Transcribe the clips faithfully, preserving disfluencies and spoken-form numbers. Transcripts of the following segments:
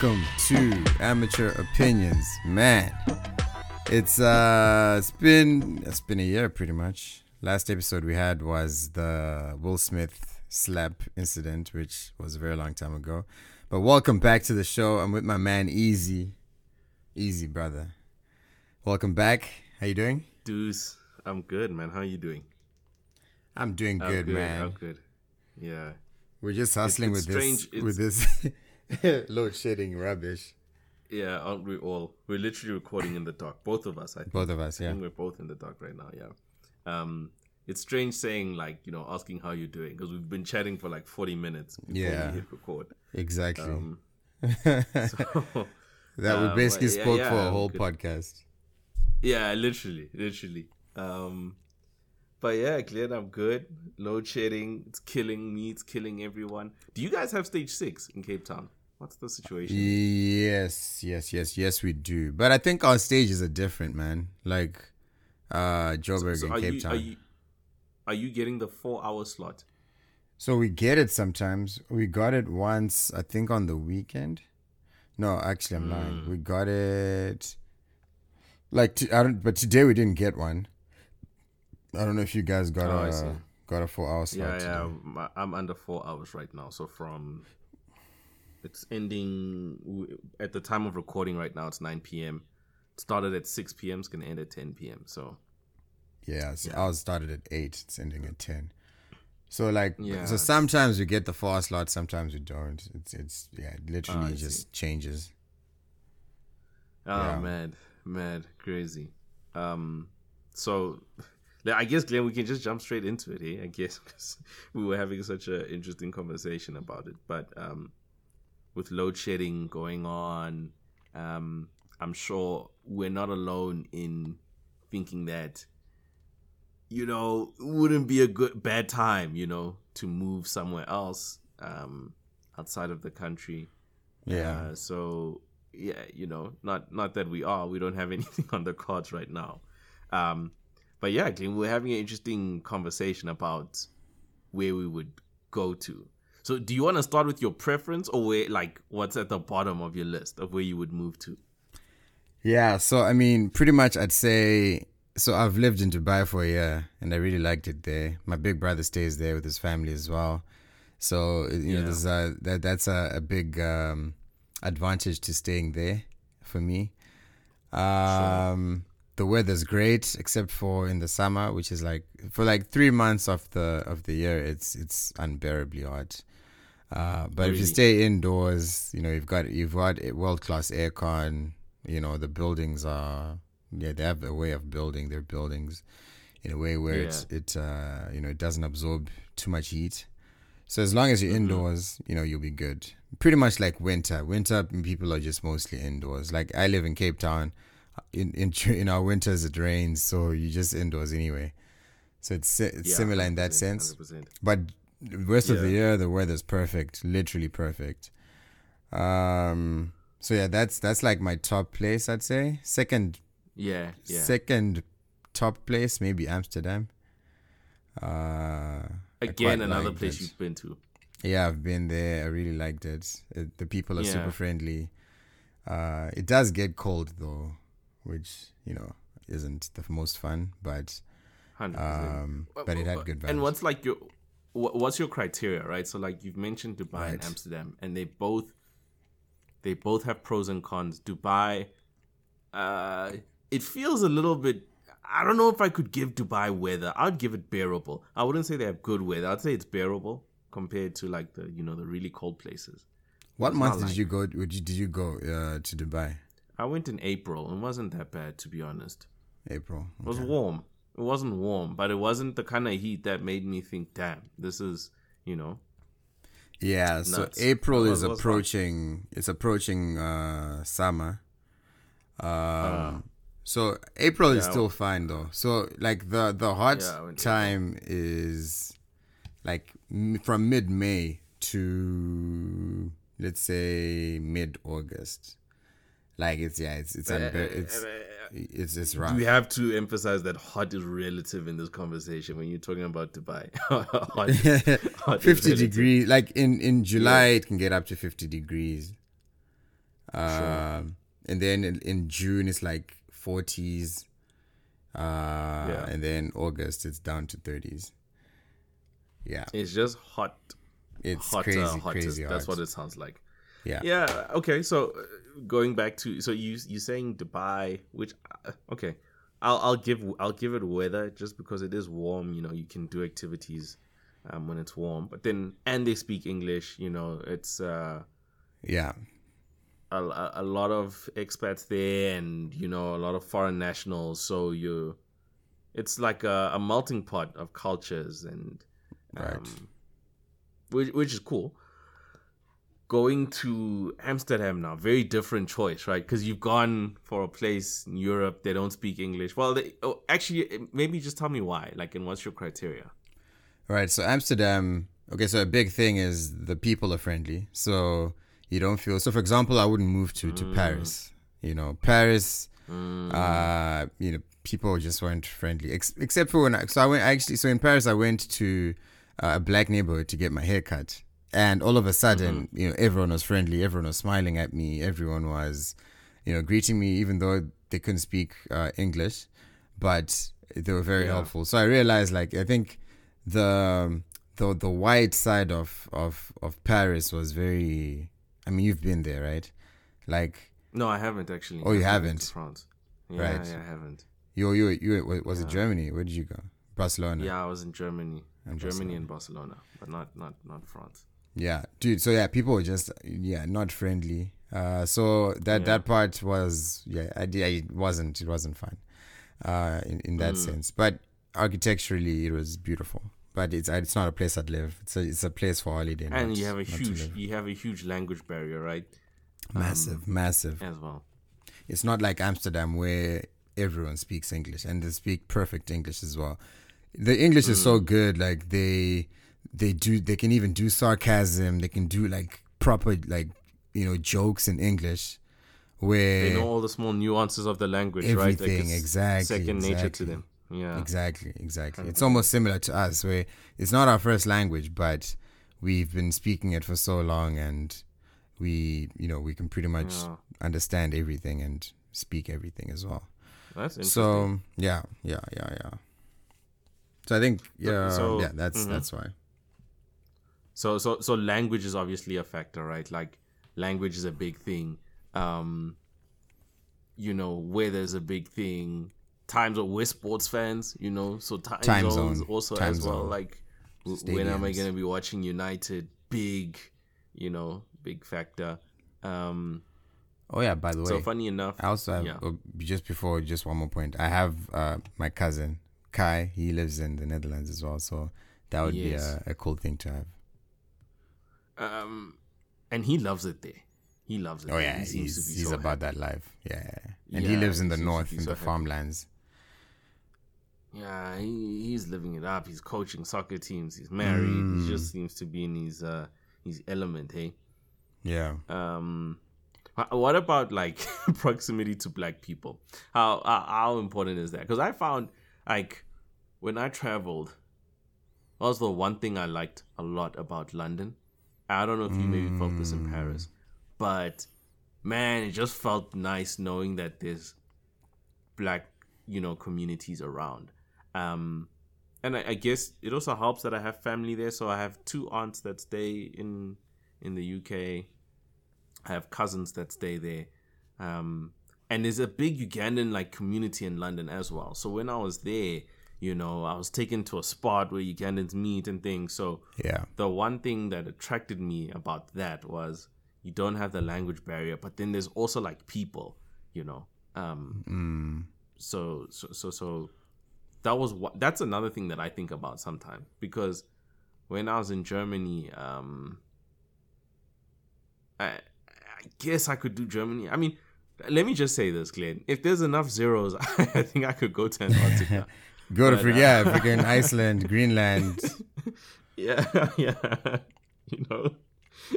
Welcome to Amateur Opinions. Man, it's uh, it's been it's been a year pretty much. Last episode we had was the Will Smith slap incident, which was a very long time ago. But welcome back to the show. I'm with my man Easy, Easy brother. Welcome back. How you doing? Deuce, I'm good, man. How are you doing? I'm doing good, I'm good man. I'm good. Yeah. We're just hustling it's, it's with strange. this it's... with this load shedding rubbish. Yeah, aren't we all? We're literally recording in the dark, both of us. I think. Both of us, yeah. I think we're both in the dark right now. Yeah. Um, it's strange saying like you know asking how you're doing because we've been chatting for like forty minutes before yeah. we hit record. Exactly. Um, so, that um, we basically yeah, spoke yeah, for a whole good. podcast. Yeah, literally, literally. Um, But yeah, Glenn, I'm good. Load shedding, it's killing me, it's killing everyone. Do you guys have stage six in Cape Town? What's the situation? Yes, yes, yes, yes, we do. But I think our stages are different, man. Like uh, Joburg so, so and Cape you, Town. Are you, are you getting the four-hour slot? So we get it sometimes. We got it once, I think, on the weekend. No, actually, I'm mm. lying. We got it. Like, t- I don't. But today we didn't get one. I don't know if you guys got oh, a got a four hour slot. Yeah, today. yeah, I'm under four hours right now. So from it's ending at the time of recording right now. It's nine p.m. It started at six p.m. It's gonna end at ten p.m. So yeah, so yeah. ours started at eight. It's ending at ten. So like, yeah, so sometimes we get the four hour slot. Sometimes we don't. It's it's yeah, it literally oh, just see. changes. Oh yeah. mad, mad, crazy. Um, so. I guess, Glenn, we can just jump straight into it, eh? I guess, because we were having such an interesting conversation about it. But um, with load shedding going on, um, I'm sure we're not alone in thinking that, you know, it wouldn't be a good bad time, you know, to move somewhere else um, outside of the country. Yeah. Uh, so, yeah, you know, not, not that we are. We don't have anything on the cards right now. Um But yeah, Glenn, we were having an interesting conversation about where we would go to. So do you want to start with your preference or where, like what's at the bottom of your list of where you would move to? Yeah, so I mean, pretty much I'd say, so I've lived in Dubai for a year and I really liked it there. My big brother stays there with his family as well. So, you yeah. know, there's a, that, that's a, a big um, advantage to staying there for me. Um, sure. The weather's great, except for in the summer, which is like for like three months of the of the year, it's it's unbearably hot. Uh, but really? if you stay indoors, you know you've got you've got world class aircon. You know the buildings are yeah they have a way of building their buildings in a way where yeah. it's it uh, you know it doesn't absorb too much heat. So as long as you're mm-hmm. indoors, you know you'll be good. Pretty much like winter. Winter people are just mostly indoors. Like I live in Cape Town. In, in in our winters it rains, so you're just indoors anyway. So it's, it's yeah, similar in that sense. one hundred percent But the rest yeah. of the year, the weather's perfect, literally perfect. Um. So yeah, that's that's like my top place, I'd say. Second. Yeah. yeah. Second top place, maybe Amsterdam. Uh. Again, another place it. you've been to. Yeah, I've been there. I really liked it. it the people are yeah. super friendly. Uh, it does get cold though, which, you know, isn't the most fun, but um, but it had good vibes. And what's like your, what's your criteria, right? So like you've mentioned Dubai right. and Amsterdam, and they both, they both have pros and cons. Dubai, uh, it feels a little bit, I don't know if I could give Dubai weather. I'd give it bearable. I wouldn't say they have good weather. I'd say it's bearable compared to like the, you know, the really cold places. What it's month did like you go, did you, did you go uh, to Dubai? I went in April and wasn't that bad, to be honest. April. Okay. It was warm. It wasn't warm, but it wasn't the kind of heat that made me think, damn, this is, you know. Yeah, nuts. So April is approaching, it's approaching uh, summer. Um, uh, so April yeah, is still fine though. So like the, the hot yeah, time is like m- from mid-May to, let's say, mid-August. Like it's yeah it's it's it's it's, it's rough. We have to emphasize that hot is relative in this conversation when you're talking about Dubai. hot is, hot fifty degrees, like in, in July yeah. it can get up to fifty degrees. Uh, sure. And then in, in June, it's like forties. Uh, yeah. And then August, it's down to thirties. Yeah. It's just hot. It's hotter, crazy, hotter. crazy hot. That's what it sounds like. Yeah. Yeah. Okay. So going back to, so you, you're saying Dubai, which, okay. I'll I'll give I'll give it weather just because it is warm. You know, you can do activities um, when it's warm. But then, and they speak English. You know, it's uh, yeah, a, a lot of expats there, and you know, a lot of foreign nationals. So you, it's like a, a melting pot of cultures, and um, right, which which is cool. Going to Amsterdam now, very different choice, right? Because you've gone for a place in Europe, they don't speak English. Well, they, oh, actually, maybe just tell me why, like, and what's your criteria? Right, so Amsterdam, okay, so a big thing is the people are friendly. So you don't feel, so for example, I wouldn't move to, to mm. Paris. You know, Paris, mm. uh, you know, people just weren't friendly. Ex- except for when, I, so I went, actually, so in Paris, I went to a black neighborhood to get my hair cut. And all of a sudden, mm-hmm. you know, everyone was friendly. Everyone was smiling at me. Everyone was, you know, greeting me, even though they couldn't speak uh, English, but they were very yeah. helpful. So I realized, like, I think the the the white side of, of, of Paris was very. I mean, you've been there, right? Like, no, I haven't actually. Oh, you I haven't. To France, yeah, right? Yeah, I haven't. You you you was yeah. it Germany? Where did you go? Barcelona. Yeah, I was in Germany. In Germany and Barcelona, but not not not France. Yeah, dude. So yeah, people were just yeah not friendly. Uh, so that yeah. that part was yeah, I, yeah, it wasn't it wasn't fun, uh, in in that mm. sense. But architecturally, it was beautiful. But it's it's not a place I'd live. It's a it's a place for holiday. And not, you have a huge you have a huge language barrier, right? Massive, um, massive as well. It's not like Amsterdam where everyone speaks English and they speak perfect English as well. The English mm. is so good, like they. They do. They can even do sarcasm. They can do like proper, like, you know, jokes in English, where they know all the small nuances of the language. Everything, right? Like exactly. Second exactly. nature to them. Yeah. Exactly. Exactly. It's almost similar to us, where it's not our first language, but we've been speaking it for so long, and we, you know, we can pretty much yeah. understand everything and speak everything as well. That's interesting. So yeah, yeah, yeah, yeah. So I think yeah, so, yeah. That's mm-hmm. that's why. So so so language is obviously a factor, right? Like language is a big thing. Um, you know, weather is a big thing. Times or we're sports fans, you know, so time, time zones zone. also time as zone. well. Like Stadiums. When am I going to be watching United? Big, you know, big factor. Um, oh yeah, by the way. So funny enough, I also have, yeah. just before just one more point. I have uh, my cousin Kai. He lives in the Netherlands as well, so that would yes. be a, a cool thing to have. Um, and he loves it there. He loves it. Oh yeah, there. He he's, he's so about happy. that life. Yeah, and yeah, he lives in the north, in so the happy. farmlands. Yeah, he, he's living it up. He's coaching soccer teams. He's married. Mm. He just seems to be in his uh his element. Hey. Yeah. Um, what about like proximity to black people? How how, how important is that? Because I found like when I traveled, that was the one thing I liked a lot about London. I don't know if you maybe mm. felt this in Paris, but man, it just felt nice knowing that there's black, you know, communities around. Um, and I, I guess it also helps that I have family there. So I have two aunts that stay in in the U K. I have cousins that stay there. Um, and there's a big Ugandan like community in London as well. So when I was there, you know, I was taken to a spot where Ugandans meet and things. So yeah. the one thing that attracted me about that was you don't have the language barrier, but then there's also like people, you know. Um, mm. So so so so that was what, that's another thing that I think about sometimes, because when I was in Germany, um, I, I guess I could do Germany. I mean, let me just say this, Glenn. If there's enough zeros, I think I could go to Antarctica. Go to but, freaking, yeah, freaking Iceland, Greenland. Yeah, yeah. You know,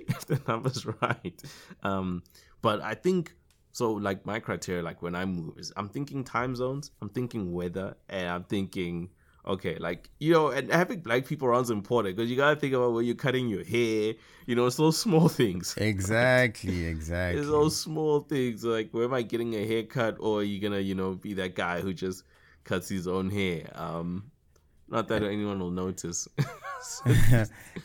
if the number's right. Um, but I think, so like my criteria, like when I move, is I'm thinking time zones, I'm thinking weather, and I'm thinking okay, like, you know, and having black people around is important because you got to think about where you're cutting your hair, you know, it's those small things. Exactly, right? Exactly. It's those small things, like, where am I getting a haircut, or are you going to, you know, be that guy who just cuts his own hair? Um, not that anyone will notice.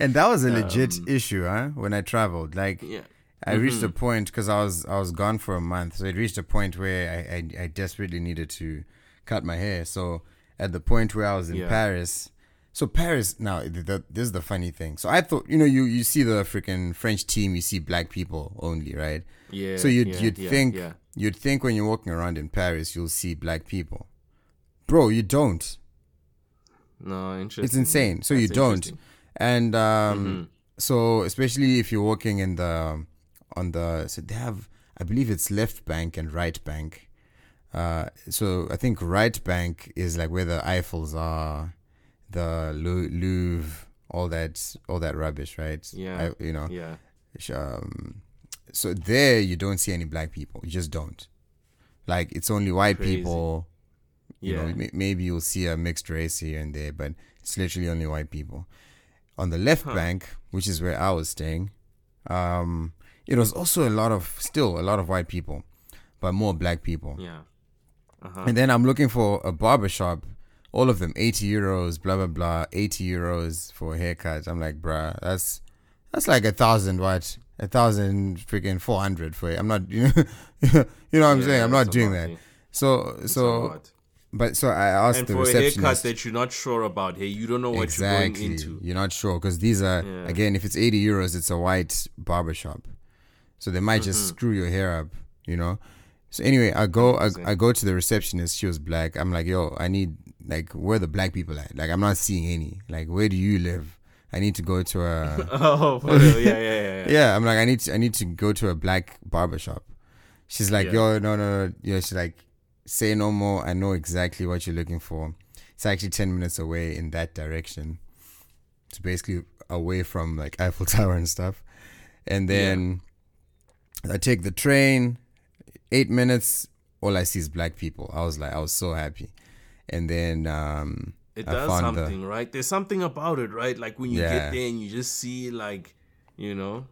And that was a legit um, issue, huh? When I traveled, like, yeah. I mm-hmm. reached a point, because I was I was gone for a month, so it reached a point where I, I, I desperately needed to cut my hair. So at the point where I was in yeah. Paris, so Paris, now, the, the, this is the funny thing. So I thought, you know, you, you see the freaking French team, you see black people only, right? Yeah. So you'd yeah, you'd yeah, think yeah. you'd think when you're walking around in Paris, you'll see black people, bro. You don't. No, interesting. It's insane. So That's you don't, and um, mm-hmm. so especially if you're walking in the on the so they have, I believe it's left bank and right bank. Uh, so I think right bank is like where the Eiffels are, the Louvre, all that, all that rubbish, right? Yeah, I, you know. Yeah. Um, so there you don't see any black people. You just don't. Like, it's only white Crazy. people. You yeah. know, m- maybe you'll see a mixed race here and there, but it's literally only white people. On the left huh. bank, which is where I was staying, um, it was also a lot of, still a lot of white people, but more black people. Yeah. Uh-huh. And then I'm looking for a barbershop, all of them, eighty euros, blah, blah, blah, eighty euros for a haircut. I'm like, bruh, that's, that's like a thousand, what? A thousand freaking four hundred for it. I'm not, you know, you know what I'm yeah, saying? I'm not doing that. So, it's so. But so I asked and the receptionist. And for a haircut that you're not sure about, hey, you don't know what exactly. you're going into. You're not sure because these are, yeah. again, if it's eighty euros, it's a white barbershop. So they might mm-hmm. just screw your hair up, you know. So anyway, I go I, I go to the receptionist. She was black. I'm like, yo, I need, like, where are the black people at? Like, I'm not seeing any. Like, where do you live? I need to go to a... oh, for real. Yeah, yeah, yeah. Yeah, I'm like, I need to, I need to go to a black barbershop. She's like, yeah. yo, no, no, no. Yeah, she's like, say no more. I know exactly what you're looking for. It's actually ten minutes away in that direction. It's basically away from like Eiffel Tower and stuff. And then yeah. I take the train, eight minutes. All I see is black people. I was like, I was so happy. And then um, it does something, the, right? There's something about it, right? Like when you yeah. get there and you just see, like, you know,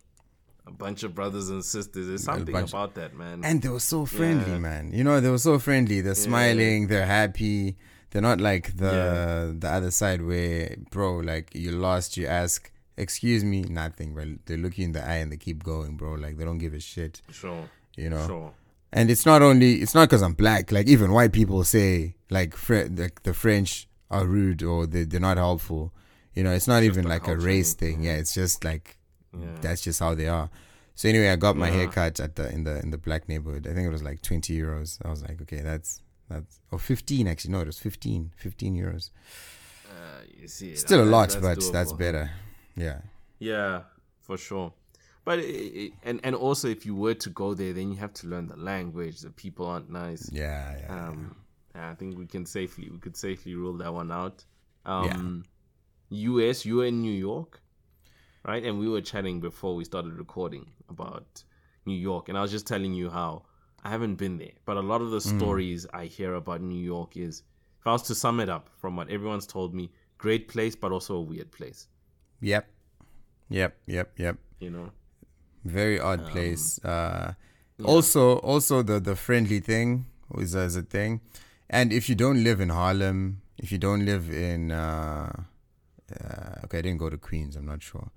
a bunch of brothers and sisters. There's something about that, man. And they were so friendly, yeah. man. You know, they were so friendly. They're yeah. smiling. They're happy. They're not like the yeah. the other side where, bro, like, you lost, you ask, excuse me, nothing. Bro. They look you in the eye and they keep going, bro. Like, they don't give a shit. Sure. You know? Sure. And it's not only, it's not because I'm black. Like, even white people say, like, Fre- like the French are rude or they, they're not helpful. You know, it's not it's even like a race thing. Yeah, it's just like, yeah. that's just how they are. So anyway, I got my yeah. haircut at the in the in the black neighborhood. I think it was like twenty euros. I was like, okay, that's that's or fifteen actually. No, it was fifteen, fifteen euros. Uh, you see, still that, a lot, that's but doable. That's better. Yeah. Yeah, for sure. But it, it, and and also, if you were to go there, then you have to learn the language. The people aren't nice. Yeah. yeah um, yeah. I think we can safely we could safely rule that one out. Um, yeah. U S, you were in New York. Right, and we were chatting before we started recording about New York, and I was just telling you how I haven't been there, but a lot of the mm. stories I hear about New York is, if I was to sum it up from what everyone's told me, great place, but also a weird place. Yep, yep, yep, yep. You know, very odd um, place. Uh, yeah. Also, also the the friendly thing is, is a thing, and if you don't live in Harlem, if you don't live in, uh, uh, okay, I didn't go to Queens, I'm not sure.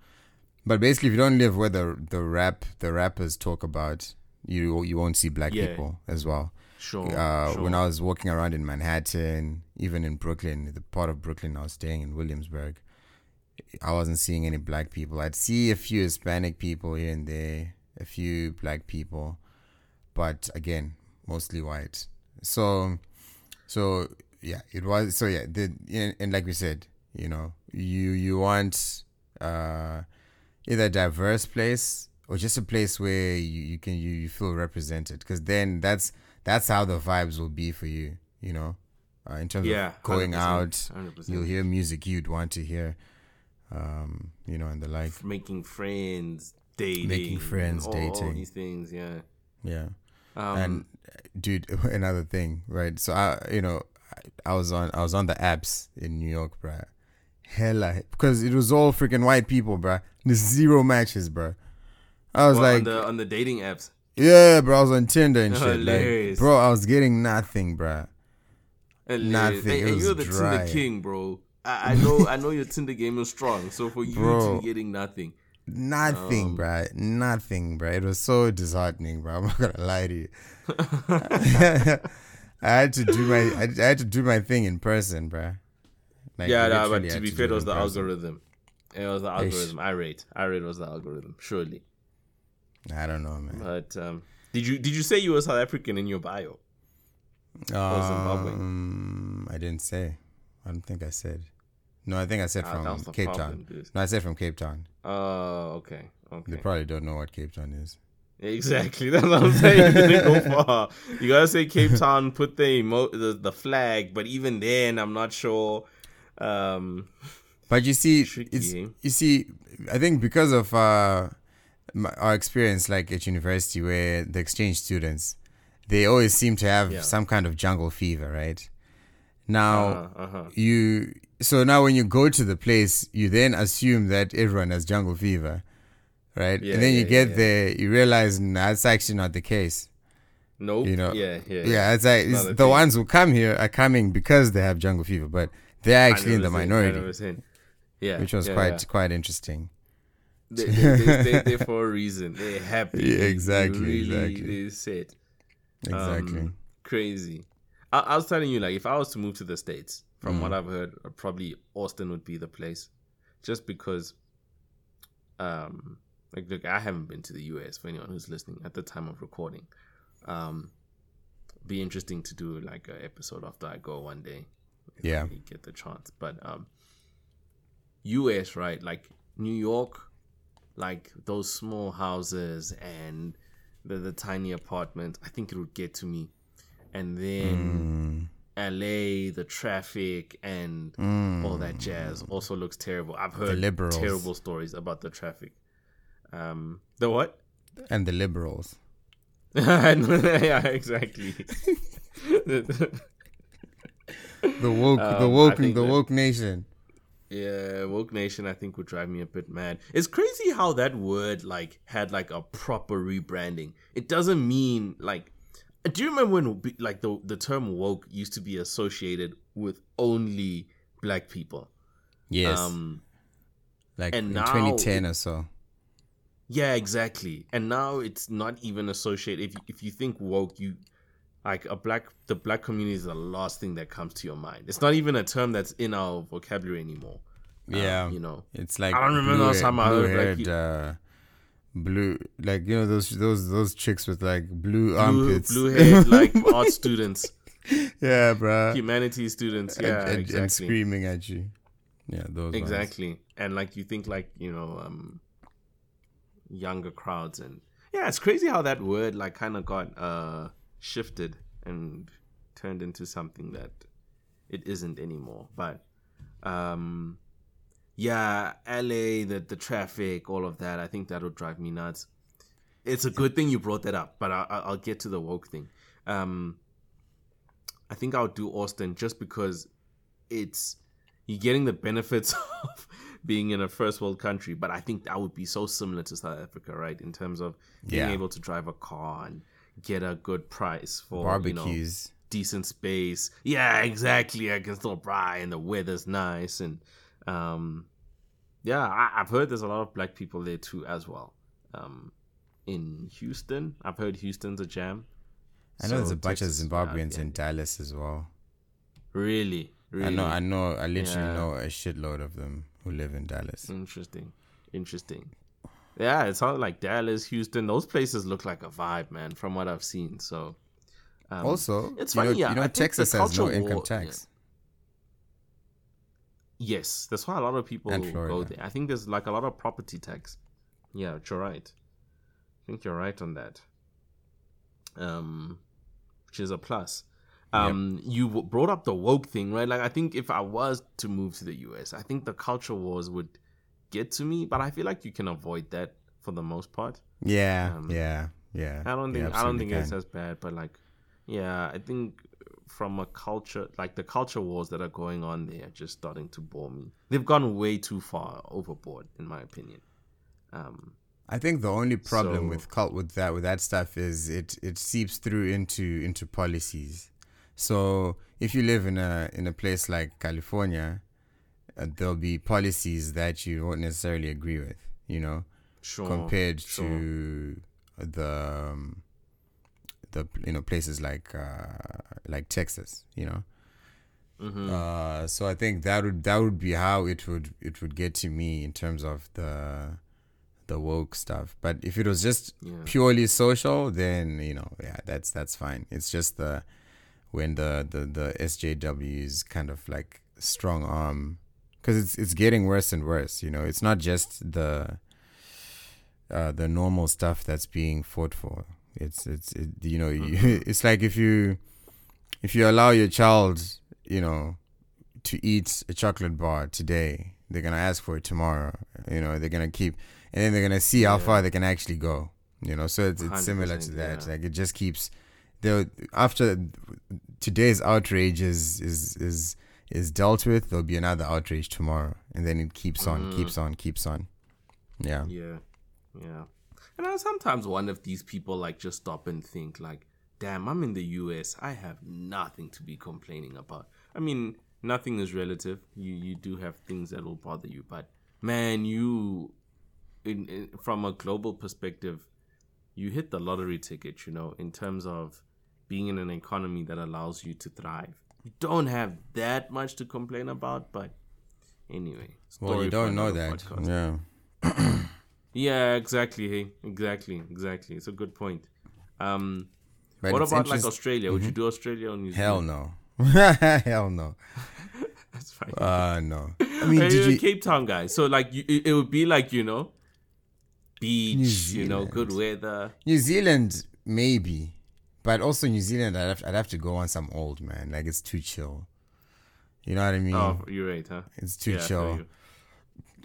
But basically, if you don't live where the the rap the rappers talk about, you you won't see black yeah. people as well. Sure, uh, sure. When I was walking around in Manhattan, even in Brooklyn, the part of Brooklyn I was staying in, Williamsburg, I wasn't seeing any black people. I'd see a few Hispanic people here and there, a few black people, but again, mostly white. So, so yeah, it was. So yeah, the and, and like we said, you know, you you want. Uh, Either a diverse place or just a place where you, you can you, you feel represented, because then that's that's how the vibes will be for you, you know, uh, in terms yeah, of going one hundred percent, out. one hundred percent. You'll hear music you'd want to hear, um, you know, and the like. Making friends, dating, making friends, all, dating, all these things, yeah, yeah. Um, and dude, another thing, right? So I, you know, I was on I was on the apps in New York, bruh. Hella, because it was all freaking white people, bruh. There's zero matches, bruh. I was well, like on the, on the dating apps. Yeah, bro. I was on Tinder and Hilarious. shit, like, bro. I was getting nothing, bruh. Hilarious. Nothing. Hey, it hey, was you're the dry. Tinder king, bro. I, I know, I know your Tinder game is strong. So for you, bro, to getting nothing. Nothing, um, bruh. Nothing, bruh. It was so disheartening, bruh. I'm not gonna lie to you. I had to do my, I, I had to do my thing in person, bruh. Like, yeah, no, but to be fair, it was the person. algorithm. It was the algorithm. I rate, I rate was the algorithm. Surely. I don't know, man. But um, did you did you say you were South African in your bio? Um, I didn't say. I don't think I said. No, I think I said ah, from Cape problem, Town. Dude. No, I said from Cape Town. Oh, uh, okay. okay. They probably don't know what Cape Town is. Exactly. That's what I'm saying. You didn't go far. You gotta say Cape Town. Put the, emo- the the flag, but even then, I'm not sure. Um, but you see, tricky. it's you see, I think because of uh, my, our experience, like at university, where the exchange students, they always seem to have yeah. some kind of jungle fever, right? Now uh-huh, uh-huh. you. So now when you go to the place, you then assume that everyone has jungle fever, right? Yeah, and then yeah, you get yeah, there, you realize nah, that's actually not the case. Nope. You know? Yeah, yeah. Yeah, it's like it's the thing. Ones who come here are coming because they have jungle fever, but they're actually in the minority. one hundred percent Yeah. Which was yeah, quite yeah. quite interesting. They, they, they stayed there for a reason. They're happy. Yeah, exactly. They really, exactly. They said. Exactly. Um, crazy. I, I was telling you, like, if I was to move to the States, from mm. what I've heard, probably Austin would be the place, just because, um, like, look, I haven't been to the U S for anyone who's listening at the time of recording. Um, be interesting to do like an episode after I go one day. If yeah, I get the chance, but um, U S right? Like New York, like those small houses and the the tiny apartments. I think it would get to me, and then. Mm. L A, the traffic and mm. all that jazz also looks terrible. I've heard terrible stories about the traffic. Um, the what? And the liberals. Yeah, exactly. the woke, um, the woke, the woke that, nation. Yeah, woke nation. I think would drive me a bit mad. It's crazy how that word like had like a proper rebranding. It doesn't mean like. Do you remember when, like, the the term woke used to be associated with only black people? Yes. Um, like in twenty ten it, or so. Yeah, exactly. And now it's not even associated. If if you think woke, you like a black the black community is the last thing that comes to your mind. It's not even a term that's in our vocabulary anymore. Yeah, um, you know, it's like I don't remember last time I heard like. Uh... Blue, like you know those those those chicks with like blue, blue armpits, blue hair, like art students. Yeah, bro. Humanities students, yeah, and, and, exactly. And screaming at you. Yeah, those exactly. Ones. And like you think like you know, um, younger crowds, and yeah, it's crazy how that word like kind of got uh shifted and turned into something that it isn't anymore. But um. Yeah, L A, the, the traffic, all of that. I think that would drive me nuts. It's a good thing you brought that up, but I, I'll get to the woke thing. Um, I think I'll do Austin just because it's you're getting the benefits of being in a first world country, but I think that would be so similar to South Africa, right? In terms of being yeah. able to drive a car and get a good price for barbecues, you know, decent space. Yeah, exactly. I can still buy, and the weather's nice and. Um, yeah, I, I've heard there's a lot of black people there too as well. Um, in Houston, I've heard Houston's a jam. I know so there's a bunch Texas, of Zimbabweans uh, yeah. in Dallas as well. Really, really. I know, I know, I literally yeah. know a shitload of them who live in Dallas. Interesting, interesting. Yeah, it sounds like Dallas, Houston. Those places look like a vibe, man, from what I've seen. So um, also, it's funny. You know, yeah, you know Texas has no income war, tax. Yeah. Yes, that's why a lot of people go there. I think there's like a lot of property tax. Yeah, you're right. I think you're right on that. Um, which is a plus. Um, yep. You brought up the woke thing, right? Like, I think if I was to move to the U S, I think the culture wars would get to me, but I feel like you can avoid that for the most part. Yeah, um, yeah, yeah. I don't think yeah, I don't think can. It's as bad, but like, yeah, I think from a culture, like the culture wars that are going on there, just starting to bore me. They've gone way too far overboard, in my opinion. Um, I think the only problem so, with cult with that with that stuff is it, it seeps through into into policies. So if you live in a in a place like California, uh, there'll be policies that you won't necessarily agree with, you know, sure, compared sure. to the um, the you know places like uh, like Texas, you know. Mm-hmm. Uh, so I think that would that would be how it would it would get to me in terms of the. the woke stuff. But if it was just yeah. purely social, then, you know, yeah, that's that's fine. It's just the when the the, the S J Ws kind of like strong arm, because it's it's getting worse and worse, you know. It's not just the uh, the normal stuff that's being fought for. It's it's it, you know, you, it's like if you if you allow your child, you know, to eat a chocolate bar today, they're gonna ask for it tomorrow. You know, they're gonna keep. And then they're going to see how yeah. far they can actually go, you know. So it's, it's similar to that. Yeah. Like it just keeps, after today's outrage is, is is is dealt with, there'll be another outrage tomorrow. And then it keeps on, mm. keeps on, keeps on. Yeah. Yeah. Yeah. And I sometimes wonder if these people like just stop and think like, damn, I'm in the U S. I have nothing to be complaining about. I mean, nothing is relative. You, you do have things that will bother you. But man, you... In, in, from a global perspective, you hit the lottery ticket, you know, in terms of being in an economy that allows you to thrive. You don't have that much to complain about, but anyway. Well, you don't know that. Podcast. Yeah. yeah, exactly. Hey, exactly. Exactly. It's a good point. Um, but what about like Australia? Mm-hmm. Would you do Australia or New Zealand? Hell no. Hell no. That's fine. Uh, no. I mean, did you're you... a Cape Town guy. So like you, it, it would be like, you know, beach, you know, good weather. New Zealand, maybe. But also New Zealand, I'd have, I'd have to go on some old, man. Like, it's too chill. You know what I mean? Oh, you're right, huh? It's too yeah, chill.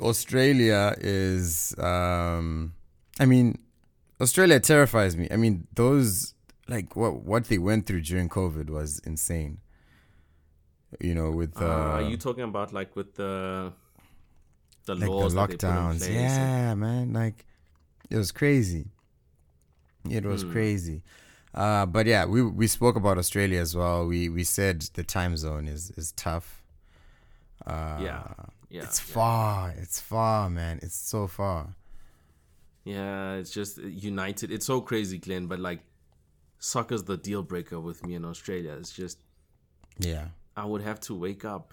Australia is... Um, I mean, Australia terrifies me. I mean, those... Like, what what they went through during COVID was insane. You know, with... Uh, uh, are you talking about, like, with the... The like laws the lockdowns. That they put in place? Yeah, man. Like... It was crazy. It was mm. crazy. Uh, but yeah, we we spoke about Australia as well. We we said the time zone is, is tough. Uh, yeah. yeah. It's yeah. far. It's far, man. It's so far. Yeah, it's just united. It's so crazy, Glenn, but like soccer's the deal breaker with me in Australia. It's just... Yeah. I would have to wake up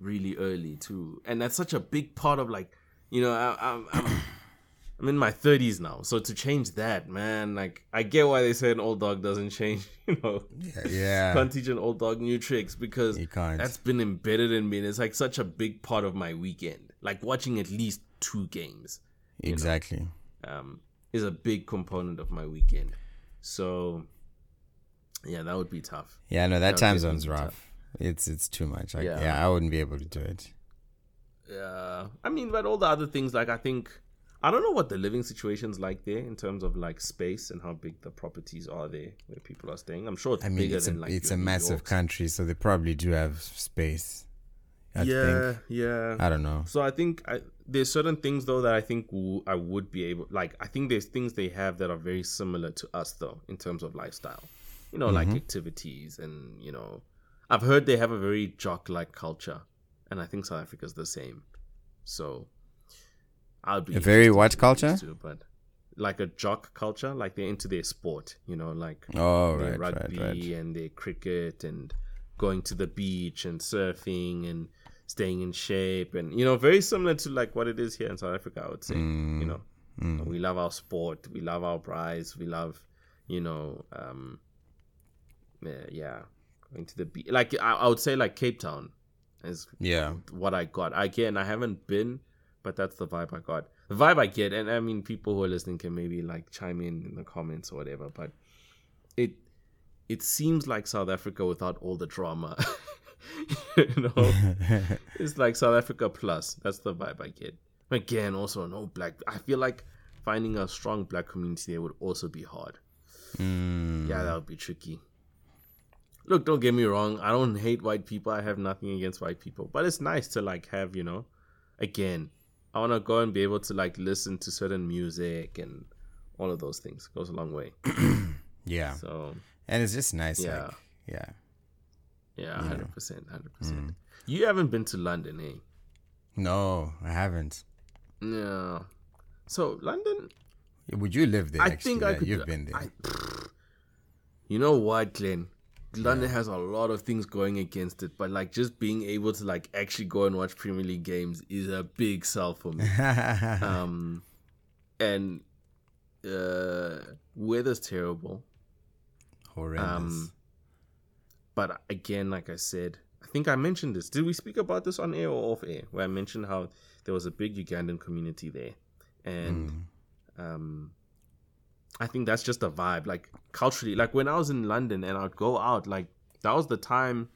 really early too. And that's such a big part of like, you know, I, I'm... I'm I'm in my thirties now, so to change that, man, like, I get why they say an old dog doesn't change, you know. Yeah. yeah. Can't teach an old dog new tricks because that's been embedded in me. And it's, like, such a big part of my weekend. Like, watching at least two games. Exactly. Know, um, is a big component of my weekend. So, yeah, that would be tough. Yeah, no, that, that time zone's rough. Tough. It's it's too much. I, yeah. yeah, I wouldn't be able to do it. Yeah. Uh, I mean, but all the other things, like, I think... I don't know what the living situation's like there in terms of like space and how big the properties are there where people are staying. I'm sure it's I mean, bigger it's a, than like it's a massive country, so they probably do have space. I yeah, think. yeah. I don't know. So I think I, there's certain things though that I think w- I would be able like. I think there's things they have that are very similar to us though in terms of lifestyle. You know, mm-hmm. like activities and you know, I've heard they have a very jock-like culture, and I think South Africa's the same. So. I'll be a very what culture? Too, but like a jock culture, like they're into their sport, you know, like oh, their right, rugby right, right. and their cricket and going to the beach and surfing and staying in shape. And, you know, very similar to like what it is here in South Africa, I would say, mm. you know, mm. we love our sport. We love our prize. We love, you know, um, uh, yeah, going to the beach. Like I, I would say like Cape Town is yeah. what I got. Again, I haven't been. But that's the vibe I got. The vibe I get, and I mean, people who are listening can maybe like chime in in the comments or whatever. But it it seems like South Africa without all the drama. you know, it's like South Africa plus. That's the vibe I get. Again, also no black. I feel like finding a strong black community there would also be hard. Mm. Yeah, that would be tricky. Look, don't get me wrong. I don't hate white people. I have nothing against white people. But it's nice to, like, have, you know, again, I want to go and be able to, like, listen to certain music and all of those things. It goes a long way. Yeah. So, and it's just nice. Yeah. Like, yeah. Yeah, yeah. one hundred percent. one hundred percent. Mm. You haven't been to London, eh? No, I haven't. No. So, London... Would you live there? I actually? think I yeah, could. You've been there. I, you know what, Glenn? London yeah. has a lot of things going against it, but like just being able to like actually go and watch Premier League games is a big sell for me. um, and uh, weather's terrible, horrendous. Um, but again, like I said, I think I mentioned this. Did we speak about this on air or off air? Where I mentioned how there was a big Ugandan community there, and. Mm. Um, I think that's just a vibe, like culturally, like when I was in London and I'd go out, like that was the time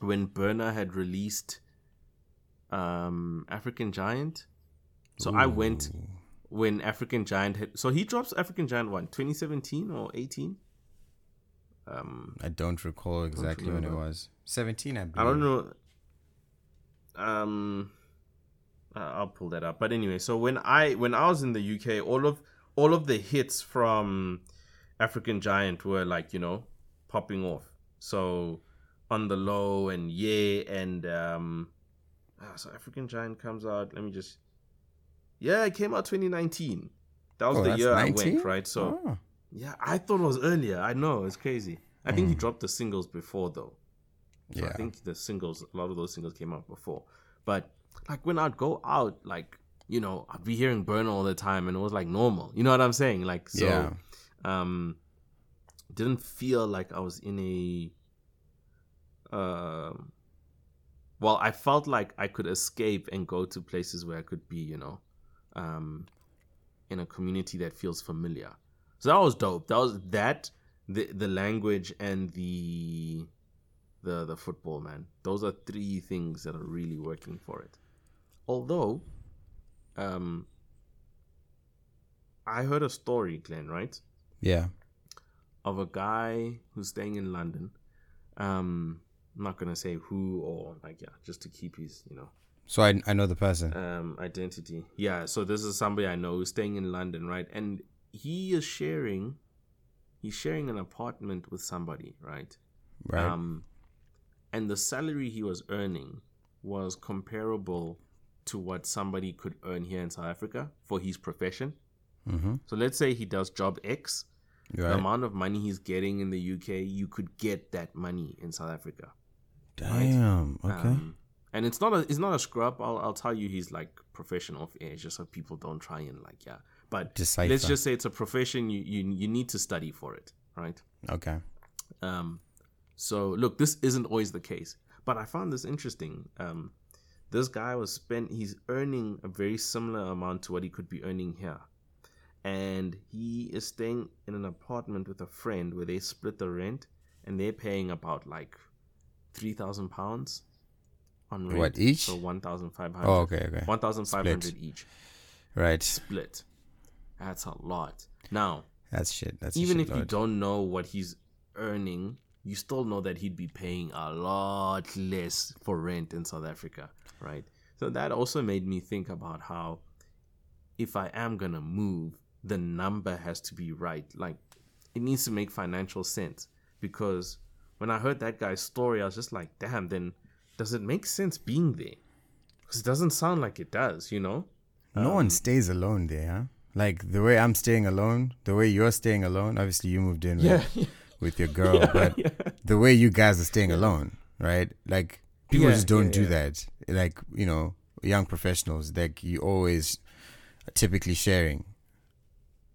when Burna had released um, African Giant. So Ooh. I went when African Giant had, so he drops African Giant one, twenty seventeen or eighteen. Um, I don't recall exactly don't when it was seventeen. I believe. I don't know. Um, I'll pull that up. But anyway, so when I when I was in the U K, all of all of the hits from African Giant were like, you know, popping off. So On the Low and Yeah and um oh, so African Giant comes out. Let me just Yeah, it came out twenty nineteen. That was oh, the year nineteen? I went, right? So oh. yeah, I thought it was earlier. I know, it's crazy. I think mm. he dropped the singles before though. So yeah. I think the singles a lot of those singles came out before. But like when I'd go out, like, you know, I'd be hearing Burna all the time and it was like normal. You know what I'm saying? Like, so yeah. um, didn't feel like I was in a, uh, well, I felt like I could escape and go to places where I could be, you know, um, in a community that feels familiar. So that was dope. That was that, the, the language and the, the, the football, man. Those are three things that are really working for it. Although, um, I heard a story, Glenn, right? Yeah. Of a guy who's staying in London. Um, I'm not going to say who or like, yeah, just to keep his, you know. So I I know the person. Um, identity. Yeah. So this is somebody I know who's staying in London, right? And he is sharing, he's sharing an apartment with somebody, right? Right. Um, and the salary he was earning was comparable to what somebody could earn here in South Africa for his profession. Mm-hmm. So let's say he does job X. Right. The amount of money he's getting in the U K, you could get that money in South Africa. Damn. Right? Okay. Um, and it's not a it's not a scrub. I'll I'll tell you his like profession off air just so people don't try and like yeah. But Decipher. Let's just say it's a profession you, you you need to study for it, right? Okay. Um. So look, this isn't always the case, but I found this interesting. Um. This guy was spent, he's earning a very similar amount to what he could be earning here. And he is staying in an apartment with a friend where they split the rent and they're paying about like three thousand pounds on rent. What, each? So one thousand five hundred. Oh, okay, okay. one thousand five hundred each. Right. Split. That's a lot. Now, that's shit. That's even if you don't know what he's earning, you still know that he'd be paying a lot less for rent in South Africa, right? So that also made me think about how if I am going to move, the number has to be right. Like, it needs to make financial sense because when I heard that guy's story, I was just like, damn, then does it make sense being there? Because it doesn't sound like it does, you know? No um, one stays alone there, huh? Like, the way I'm staying alone, the way you're staying alone, obviously you moved in, right? Yeah. With your girl, yeah, but yeah. the way you guys are staying alone, right? Like people yeah, just don't yeah, do yeah. that. Like, you know, young professionals, like you always are typically sharing.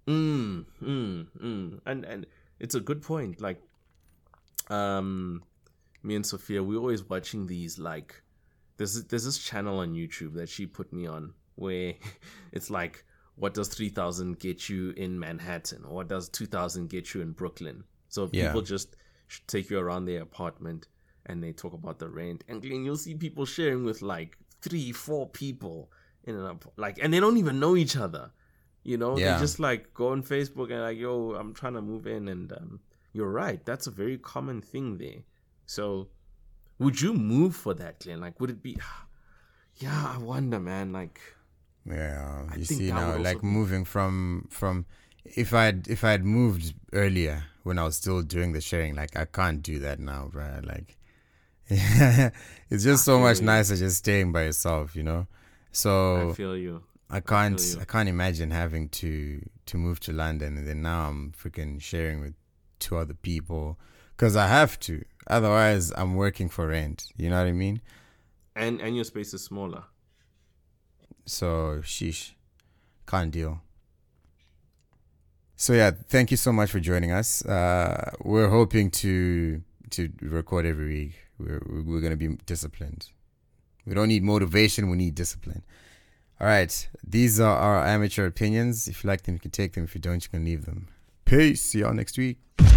Mm, mm, mm. And and it's a good point. Like, um, me and Sophia, we're always watching these. Like, there's there's this channel on YouTube that she put me on where it's like, what does three thousand get you in Manhattan, or what does two thousand get you in Brooklyn? So people yeah. just take you around their apartment and they talk about the rent. And then you'll see people sharing with like three, four people in an apartment. Like, and they don't even know each other. You know, yeah. they just like go on Facebook and like, yo, I'm trying to move in. And um, you're right. That's a very common thing there. So would you move for that, Glenn? Like, would it be... Yeah, I wonder, man. Like, yeah, you see now, like moving from from if I'd if I'd moved earlier when I was still doing the sharing, like I can't do that now, bro. Like, it's just so much nicer just staying by yourself, you know. So I feel you. I can't I, I can't imagine having to to move to London and then now I'm freaking sharing with two other people because I have to. Otherwise, I'm working for rent. You know what I mean? And and your space is smaller. So, sheesh. Can't deal. So, yeah. Thank you so much for joining us. Uh, we're hoping to to record every week. We're, we're going to be disciplined. We don't need motivation. We need discipline. All right. These are our amateur opinions. If you like them, you can take them. If you don't, you can leave them. Peace. See y'all next week.